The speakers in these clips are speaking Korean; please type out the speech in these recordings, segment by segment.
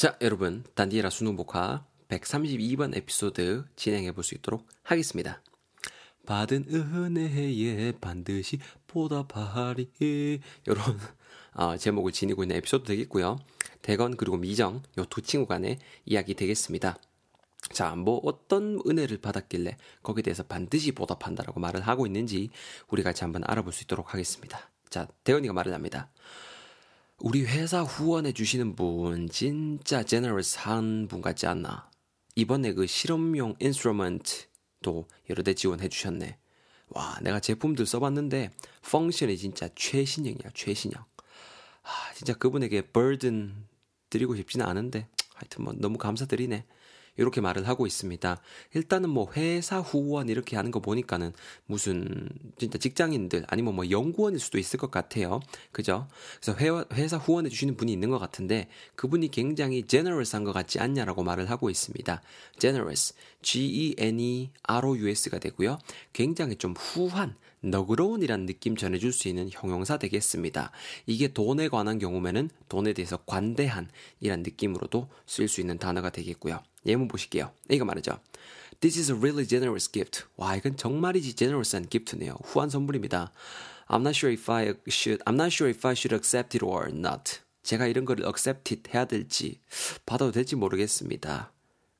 자, 여러분, 단디에라 수능 복화 132번 에피소드 진행해 볼 수 있도록 하겠습니다. 받은 은혜에 반드시 보답하리, 이런 제목을 지니고 있는 에피소드 되겠고요. 대건 그리고 미정, 이 두 친구 간의 이야기 되겠습니다. 자, 뭐 어떤 은혜를 받았길래 거기에 대해서 반드시 보답한다라고 말을 하고 있는지 우리 같이 한번 알아볼 수 있도록 하겠습니다. 자, 대건이가 말을 합니다. 우리 회사 후원해 주시는 분 진짜 제너럴스한 분 같지 않나? 이번에 그 실험용 인스트루먼트도 여러 대 지원해 주셨네. 와, 내가 제품들 써봤는데 펑션이 진짜 최신형이야, 최신형. 아, 진짜 그분에게 버든 드리고 싶지는 않은데 하여튼 뭐 너무 감사드리네. 이렇게 말을 하고 있습니다. 일단은 뭐 회사 후원 이렇게 하는 거 보니까는 무슨 진짜 직장인들 아니면 뭐 연구원일 수도 있을 것 같아요. 그죠? 그래서 회사 후원해 주시는 분이 있는 것 같은데 그분이 굉장히 generous한 것 같지 않냐라고 말을 하고 있습니다. generous, generous가 되고요. 굉장히 좀 후한, 너그러운이란 느낌 전해줄 수 있는 형용사 되겠습니다. 이게 돈에 관한 경우에는 돈에 대해서 관대한이란 느낌으로도 쓸 수 있는 단어가 되겠고요. 예문 보실게요. 이거 말이죠. This is a really generous gift. 와, 이건 정말이지 generous한 gift네요. 후한 선물입니다. I'm not sure if I should accept it or not. 제가 이런 거를 accept it 해야 될지 받아도 될지 모르겠습니다.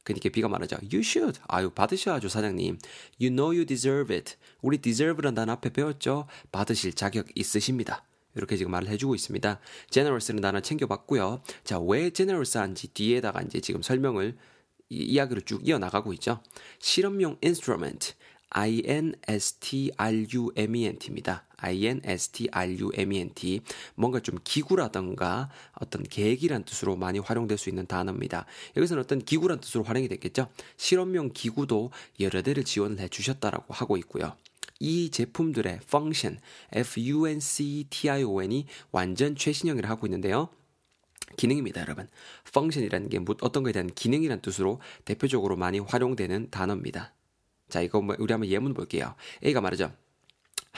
그러니까 B가 말하죠. You should. 아유, 받으셔야죠, 사장님. You know you deserve it. 우리 deserve란 단어 앞에 배웠죠. 받으실 자격 있으십니다. 이렇게 지금 말을 해주고 있습니다. generous는 단어 챙겨봤고요. 자, 왜 generous한지 뒤에다가 이제 지금 설명을 이야기를 쭉 이어나가고 있죠. 실험용 instrument, INSTRUMENT입니다. INSTRUMENT, 뭔가 좀 기구라던가 어떤 계획이란 뜻으로 많이 활용될 수 있는 단어입니다. 여기서는 어떤 기구란 뜻으로 활용이 됐겠죠. 실험용 기구도 여러 대를 지원을 해주셨다라고 하고 있고요. 이 제품들의 function, function이 완전 최신형이라 하고 있는데요. 기능입니다, 여러분. function이라는 게 어떤 거에 대한 기능이란 뜻으로 대표적으로 많이 활용되는 단어입니다. 자, 이거 우리 한번 예문 볼게요. A가 말하죠.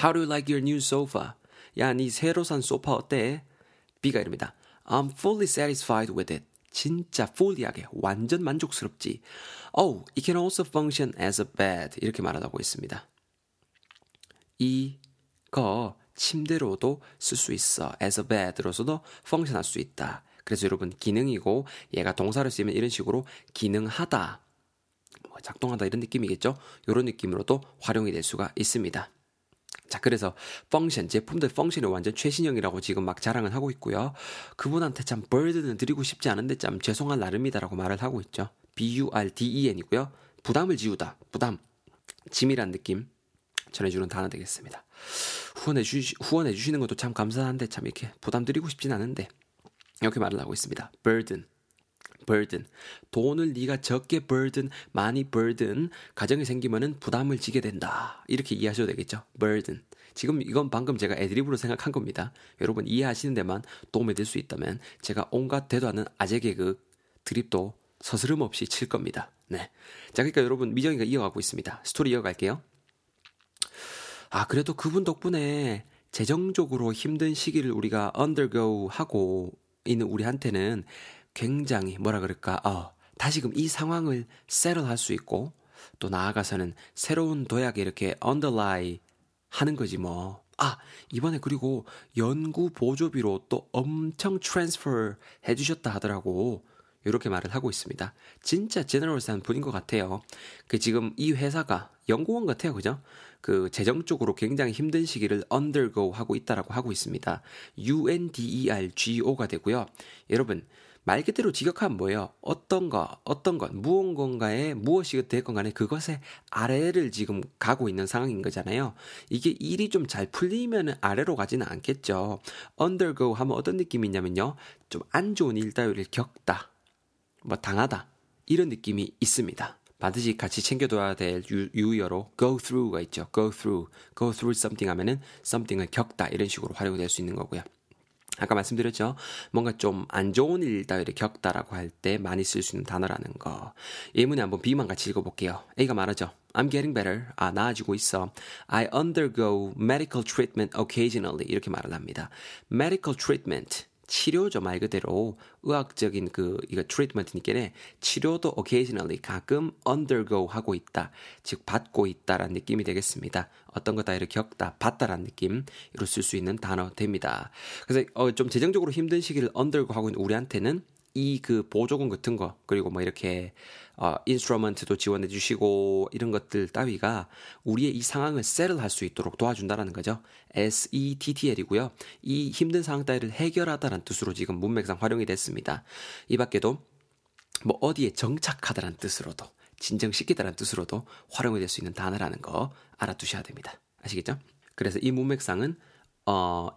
How do you like your new sofa? 야, 니 새로 산 소파 어때? B가 이릅니다. I'm fully satisfied with it. 진짜 fully하게, 완전 만족스럽지. Oh, it can also function as a bed. 이렇게 말하고 있습니다. 이거 침대로도 쓸 수 있어. as a bed로서도 펑션할 수 있다. 그래서 여러분, 기능이고 얘가 동사를 쓰면 이런 식으로 기능하다, 뭐 작동하다 이런 느낌이겠죠. 이런 느낌으로도 활용이 될 수가 있습니다. 자, 그래서 펑션, 제품들 펑션이 완전 최신형이라고 지금 막 자랑을 하고 있고요. 그분한테 참 burden은 드리고 싶지 않은데 참 죄송한 나름이다라고 말을 하고 있죠. burden이고요. 부담을 지우다, 부담, 짐이란 느낌 전해주는 단어 되겠습니다. 후원해 주시는 것도 참 감사한데 참 이렇게 부담드리고 싶진 않은데, 이렇게 말을 하고 있습니다. burden. 돈을 네가 적게 burden, 많이 burden, 가정이 생기면은 부담을 지게 된다. 이렇게 이해하셔도 되겠죠. burden. 지금 이건 방금 제가 애드립으로 생각한 겁니다. 여러분 이해하시는 데만 도움이 될 수 있다면 제가 온갖 대도 않은 아재 개그 드립도 서스름 없이 칠 겁니다. 네. 자, 그러니까 여러분 미정이가 이어가고 있습니다. 스토리 이어갈게요. 아, 그래도 그분 덕분에 재정적으로 힘든 시기를 우리가 undergo 하고 있는 우리한테는 굉장히 뭐라 그럴까, 다시금 이 상황을 settle 할 수 있고, 또 나아가서는 새로운 도약에 이렇게 underlie 하는 거지 뭐. 아, 이번에 그리고 연구 보조비로 또 엄청 transfer 해주셨다 하더라고. 이렇게 말을 하고 있습니다. 진짜 제너럴스한 분인 것 같아요. 그 지금 이 회사가 연구원 같아요, 그죠? 그 재정적으로 굉장히 힘든 시기를 undergo 하고 있다라고 하고 있습니다. UNDERGO가 되고요. 여러분, 말 그대로 직역하면 뭐예요? 어떤 건, 무언가에, 무엇이 됐건 간에 그것의 아래를 지금 가고 있는 상황인 거잖아요. 이게 일이 좀 잘 풀리면 아래로 가지는 않겠죠. undergo 하면 어떤 느낌이 있냐면요. 좀 안 좋은 일 따위를 겪다, 뭐 당하다, 이런 느낌이 있습니다. 반드시 같이 챙겨둬야 될 유의어로 go through가 있죠. go through something 하면은 something을 겪다, 이런 식으로 활용될 수 있는 거고요. 아까 말씀드렸죠. 뭔가 좀 안 좋은 일 따위를 겪다라고 할 때 많이 쓸 수 있는 단어라는 거. 예문에 한번 B만 같이 읽어볼게요. A가 말하죠. I'm getting better. 아, 나아지고 있어. I undergo medical treatment occasionally. 이렇게 말을 합니다. medical treatment. 치료죠. 말 그대로 의학적인 그 이거 트리트먼트니까네 치료도 occasionally 가끔 undergo 하고 있다, 즉 받고 있다라는 느낌이 되겠습니다. 어떤 것 다 이렇게 겪다, 받다라는 느낌으로 쓸 수 있는 단어 됩니다. 그래서 좀 재정적으로 힘든 시기를 undergo 하고 있는 우리한테는 이 그 보조금 같은 거 그리고 뭐 이렇게 인스트루먼트도 지원해 주시고 이런 것들 따위가 우리의 이 상황을 settle 할 수 있도록 도와준다라는 거죠. SETTL이고요. 이 힘든 상황 따위를 해결하다라는 뜻으로 지금 문맥상 활용이 됐습니다. 이 밖에도 뭐 어디에 정착하다라는 뜻으로도 진정시키다라는 뜻으로도 활용이 될 수 있는 단어라는 거 알아두셔야 됩니다. 아시겠죠? 그래서 이 문맥상은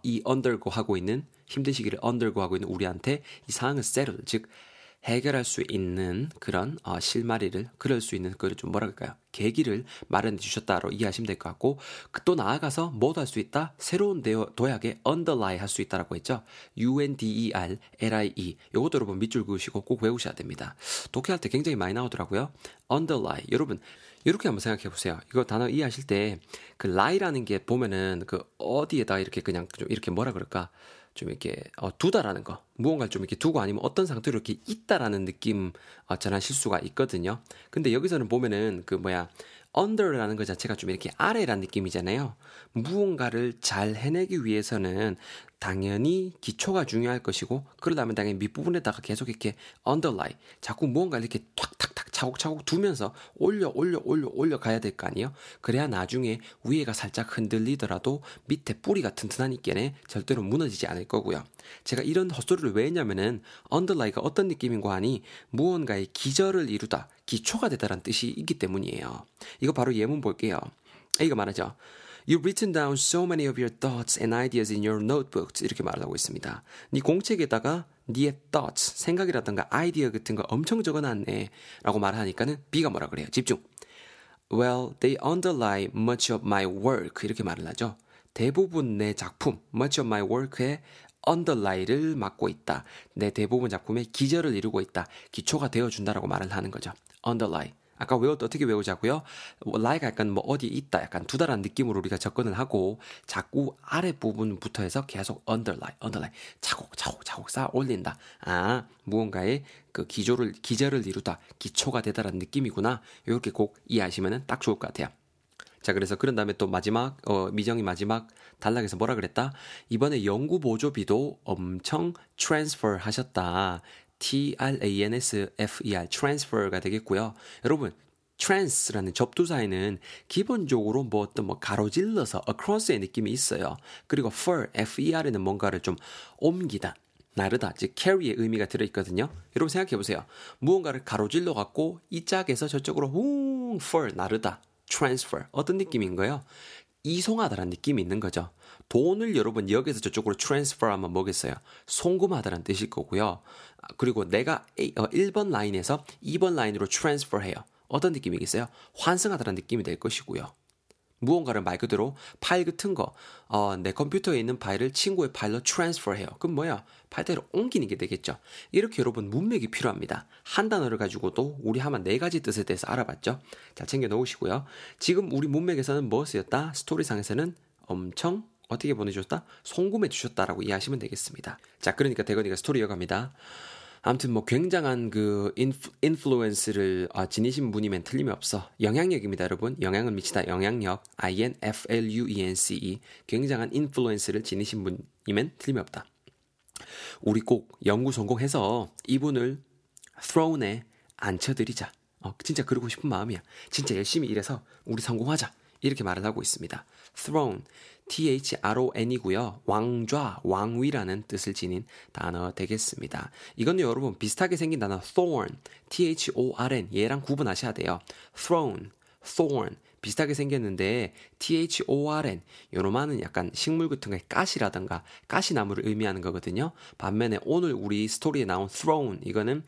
이 undergo 하고 있는 힘든 시기를 undergo 하고 있는 우리한테 이 상황을 settle, 즉 해결할 수 있는 그런 실마리를 그럴 수 있는 그걸 좀 뭐라 할까요? 계기를 마련해 주셨다로 이해하시면 될 것 같고, 또 나아가서 뭐도 할 수 있다? 새로운 도약에 underlie 할 수 있다라고 했죠. underlie 요것도 여러분 밑줄 그으시고 꼭 외우셔야 됩니다. 독해할 때 굉장히 많이 나오더라고요. underlie 여러분 이렇게 한번 생각해 보세요. 이거 단어 이해하실 때 그 lie라는 게 보면은 그 어디에다 이렇게 그냥 좀 이렇게 뭐라 그럴까? 좀 이렇게 두다라는 거, 무언가를 좀 이렇게 두고 아니면 어떤 상태로 이렇게 있다라는 느낌 전하실 수가 있거든요. 근데 여기서는 보면은 그 under라는 것 자체가 좀 이렇게 아래라는 느낌이잖아요. 무언가를 잘 해내기 위해서는 당연히 기초가 중요할 것이고, 그러려면 당연히 밑부분에다가 계속 이렇게 underline, 자꾸 무언가를 이렇게 탁탁탁 차곡차곡 두면서 올려 가야 될 거 아니에요? 그래야 나중에 위에가 살짝 흔들리더라도 밑에 뿌리가 튼튼하니까 절대로 무너지지 않을 거고요. 제가 이런 헛소리를 왜 했냐면은 underline가 어떤 느낌인고 하니 무언가의 기저를 이루다, 기초가 되다라는 뜻이 있기 때문이에요. 이거 바로 예문 볼게요. A가 말하죠. You've written down so many of your thoughts and ideas in your notebooks. 이렇게 말하고 있습니다. 네 공책에다가 네의 thoughts, 생각이라든가 아이디어 같은 거 엄청 적어놨네 라고 말하니까는 B가 뭐라 그래요? 집중. Well, they underlie much of my work. 이렇게 말을 하죠. 대부분 내 작품, much of my work에 underlie를 맡고 있다. 내 대부분 작품의 기저를 이루고 있다. 기초가 되어준다라고 말을 하는 거죠. underlie. 아까 외웠던 어떻게 외우자고요? lie가 약간 어디 있다, 약간 두다란 느낌으로 우리가 접근을 하고 자꾸 아래 부분부터 해서 계속 underline 차곡차곡 쌓아 올린다. 아, 무언가의 그 기저를 이루다, 기초가 되다라는 느낌이구나. 이렇게 꼭 이해하시면 딱 좋을 것 같아요. 자, 그래서 그런 다음에 또 마지막 미정이 마지막 단락에서 뭐라 그랬다? 이번에 연구 보조비도 엄청 transfer 하셨다. transfer transfer가 되겠고요. 여러분 trans라는 접두사에는 기본적으로 가로질러서 across의 느낌이 있어요. 그리고 fer에는 뭔가를 좀 옮기다, 나르다, 즉 carry의 의미가 들어있거든요. 여러분 생각해보세요. 무언가를 가로질러 갖고 이 짝에서 저쪽으로 fer 나르다, transfer 어떤 느낌인 거예요? 이송하다라는 느낌이 있는 거죠. 돈을 여러분 여기서 저쪽으로 transfer하면 뭐겠어요? 송금하다라는 뜻일 거고요. 그리고 내가 1번 라인에서 2번 라인으로 transfer해요. 어떤 느낌이겠어요? 환승하다라는 느낌이 될 것이고요. 무언가를 말 그대로 파일 같은 거, 내 컴퓨터에 있는 파일을 친구의 파일로 transfer해요. 그럼 파일대로 옮기는 게 되겠죠. 이렇게 여러분 문맥이 필요합니다. 한 단어를 가지고도 우리 하면 네 가지 뜻에 대해서 알아봤죠. 잘 챙겨 넣으시고요. 지금 우리 문맥에서는 무엇이었다? 스토리상에서는 엄청 어떻게 보내주셨다? 송금해 주셨다라고 이해하시면 되겠습니다. 자, 그러니까 대건이가 스토리 이어갑니다. 아무튼 굉장한 그 인플루언스를 지니신 분이면 틀림없어. 영향력입니다, 여러분. 영향을 미치다, 영향력. influence. 굉장한 인플루언스를 지니신 분이면 틀림없다. 우리 꼭 연구 성공해서 이분을 throne에 앉혀드리자. 진짜 그러고 싶은 마음이야. 진짜 열심히 일해서 우리 성공하자. 이렇게 말을 하고 있습니다. throne, thron이고요. 왕좌, 왕위라는 뜻을 지닌 단어 되겠습니다. 이건 여러분 비슷하게 생긴 단어 thorn, thorn 얘랑 구분하셔야 돼요. throne, thorn 비슷하게 생겼는데 thorn 요놈은 약간 식물 같은 게 가시라든가 가시나무를 의미하는 거거든요. 반면에 오늘 우리 스토리에 나온 throne 이거는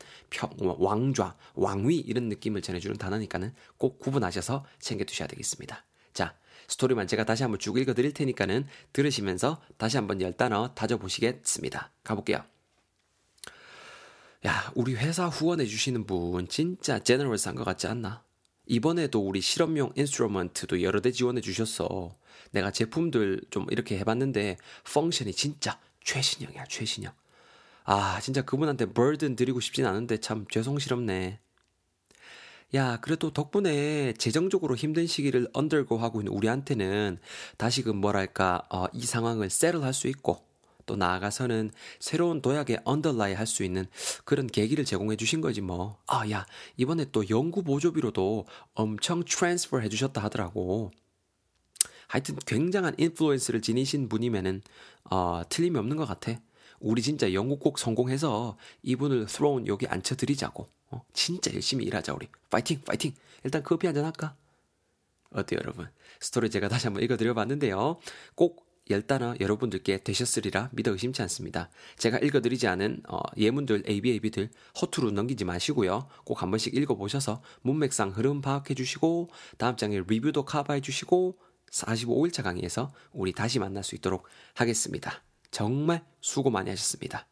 왕좌, 왕위 이런 느낌을 전해주는 단어니까는 꼭 구분하셔서 챙겨두셔야 되겠습니다. 자, 스토리만 제가 다시 한번 쭉 읽어드릴 테니까는 들으시면서 다시 한번 10단어 다져보시겠습니다. 가볼게요. 야, 우리 회사 후원해주시는 분 진짜 제너럴스한 것 같지 않나? 이번에도 우리 실험용 인스트루먼트도 여러 대 지원해주셨어. 내가 제품들 좀 이렇게 해봤는데 펑션이 진짜 최신형이야, 최신형. 아, 진짜 그분한테 burden 드리고 싶진 않은데 참 죄송스럽네. 야, 그래도 덕분에 재정적으로 힘든 시기를 언더고하고 있는 우리한테는 다시금 뭐랄까 이 상황을 세틀할 수 있고 또 나아가서는 새로운 도약에 언더라이 할 수 있는 그런 계기를 제공해 주신 거지 뭐. 아, 야, 이번에 또 연구 보조비로도 엄청 트랜스퍼 해주셨다 하더라고. 하여튼 굉장한 인플루언스를 지니신 분이면은 틀림이 없는 것 같아. 우리 진짜 연구 꼭 성공해서 이분을 스로운 여기 앉혀드리자고. 진짜 열심히 일하자 우리. 파이팅 파이팅. 일단 커피 한잔 할까? 어때요 여러분? 스토리 제가 다시 한번 읽어드려봤는데요. 꼭 10단어 여러분들께 되셨으리라 믿어 의심치 않습니다. 제가 읽어드리지 않은 예문들 ABAB들 허투루 넘기지 마시고요. 꼭 한 번씩 읽어보셔서 문맥상 흐름 파악해주시고 다음 장에 리뷰도 커버해주시고 45일차 강의에서 우리 다시 만날 수 있도록 하겠습니다. 정말 수고 많이 하셨습니다.